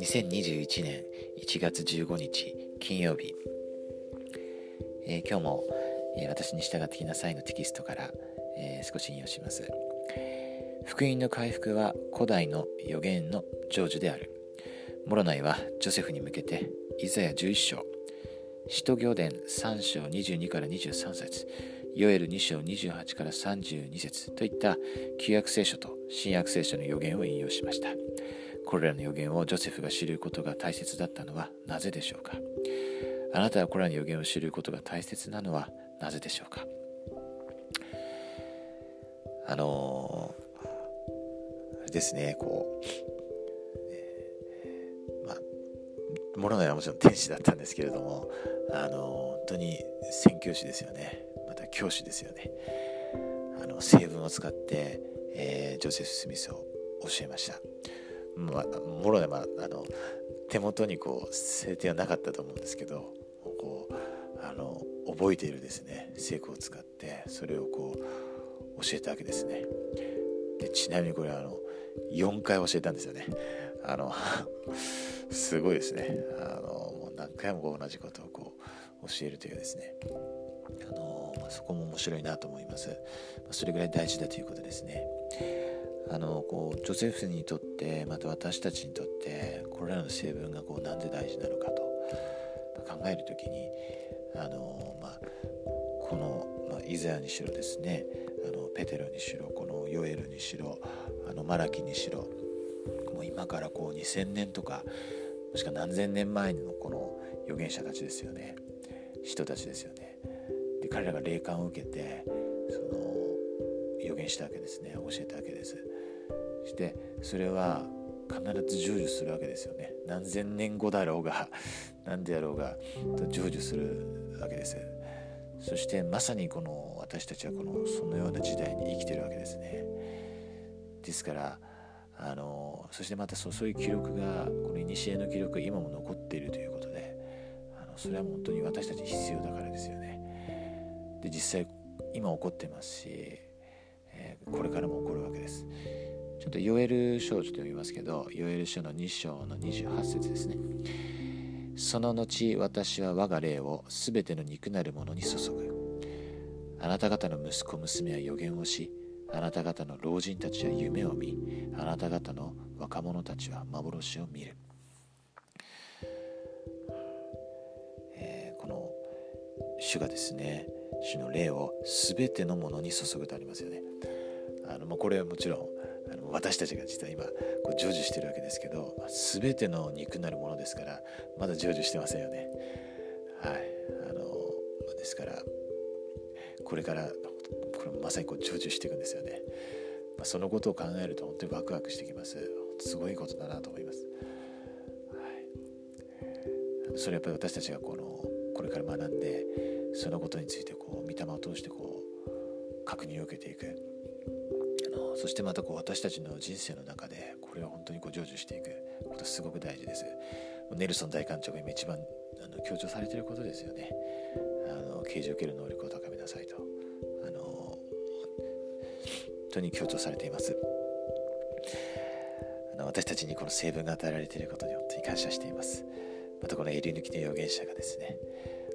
2021年1月15日金曜日、今日も、私に従ってきなさいのテキストから、少し引用します。福音の回復は古代の預言の成就である。モロナイはジョセフに向けてイザヤ11章、使徒行伝3章22から23節、ヨエル2章28から32節といった旧約聖書と新約聖書の預言を引用しました。これらの預言をジョセフが知ることが大切だったのはなぜでしょうか？あなたはこれらの預言を知ることが大切なのはなぜでしょうか？モロナイはもちろん天使だったんですけれども、本当に宣教師ですよね。また教師ですよね。聖文を使って、ジョセフ・スミスを教えました。モロナイは手元に聖典はなかったと思うんですけど、覚えているですね聖句を使ってそれを教えたわけですね。でちなみにこれは4回教えたんですよね。すごいですね。もう何回も同じことを教えるというですね、そこも面白いなと思います。それぐらい大事だということですね。ジョセフにとって、また私たちにとって、これらの成分がなんで大事なのかと考えるときに、イザヤにしろですね、ペテロにしろ、ヨエルにしろ、マラキにしろ、もう今から2000年とか、もしくは何千年前の預言者たちですよね、人たちですよね。で彼らが霊感を受けて預言したわけですね、教えたわけです。そしてそれは必ず成就するわけですよね。何千年後だろうが何であろうが成就するわけです。そしてまさに私たちはそのような時代に生きているわけですね。ですからそしてまたそういう記録が、古の記録が今も残っているということで、それは本当に私たちに必要だからですよね。で実際今起こってますし、これからも起こるわけです。ちょっとヨエル書をちょっと読みますけど、ヨエル書の2章の28節ですね。その後私は我が霊をすべての肉なるものに注ぐ。あなた方の息子娘は預言をし、あなた方の老人たちは夢を見、あなた方の若者たちは幻を見る。主がですね、主の霊をすべてのものに注ぐとありますよね。これはもちろん私たちが実は今成就しているわけですけど、すべての肉なるものですからまだ成就してませんよね。はい、ですからこれからまさに成就していくんですよね。そのことを考えると本当にワクワクしてきます。すごいことだなと思います。はい、それやっぱり私たちがこれから学んで、そのことについて御霊を通して確認を受けていく。そしてまた私たちの人生の中でこれは本当に成就していくこと、すごく大事です。ネルソン大官長が今一番強調されていることですよね。啓示を受ける能力を高めなさいとに強調されています。私たちに聖文が与えられていることに本当に感謝しています。またエリ抜きの預言者がですね、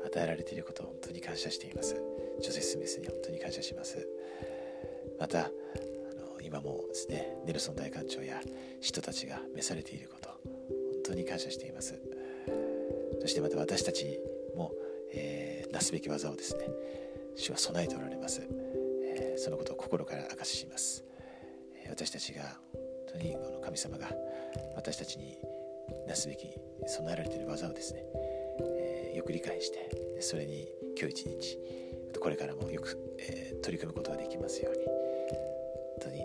与えられていることを本当に感謝しています。ジョセフ・スミスに本当に感謝します。また今もですね、ネルソン大官長や人たちが召されていること、本当に感謝しています。そしてまた私たちも、なすべき技をですね、主は備えておられます。そのことを心から明かしします。私たちが本当に神様が私たちになすべき備えられている技をですね、よく理解して、それに今日一日これからもよく、取り組むことができますように、本当に、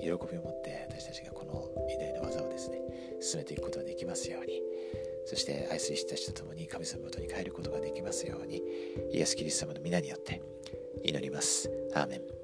喜びを持って私たちが偉大な技をですね、進めていくことができますように、そして愛する人たちと共に神様の元に帰ることができますように、イエスキリスト様の皆によって祈ります。アーメン。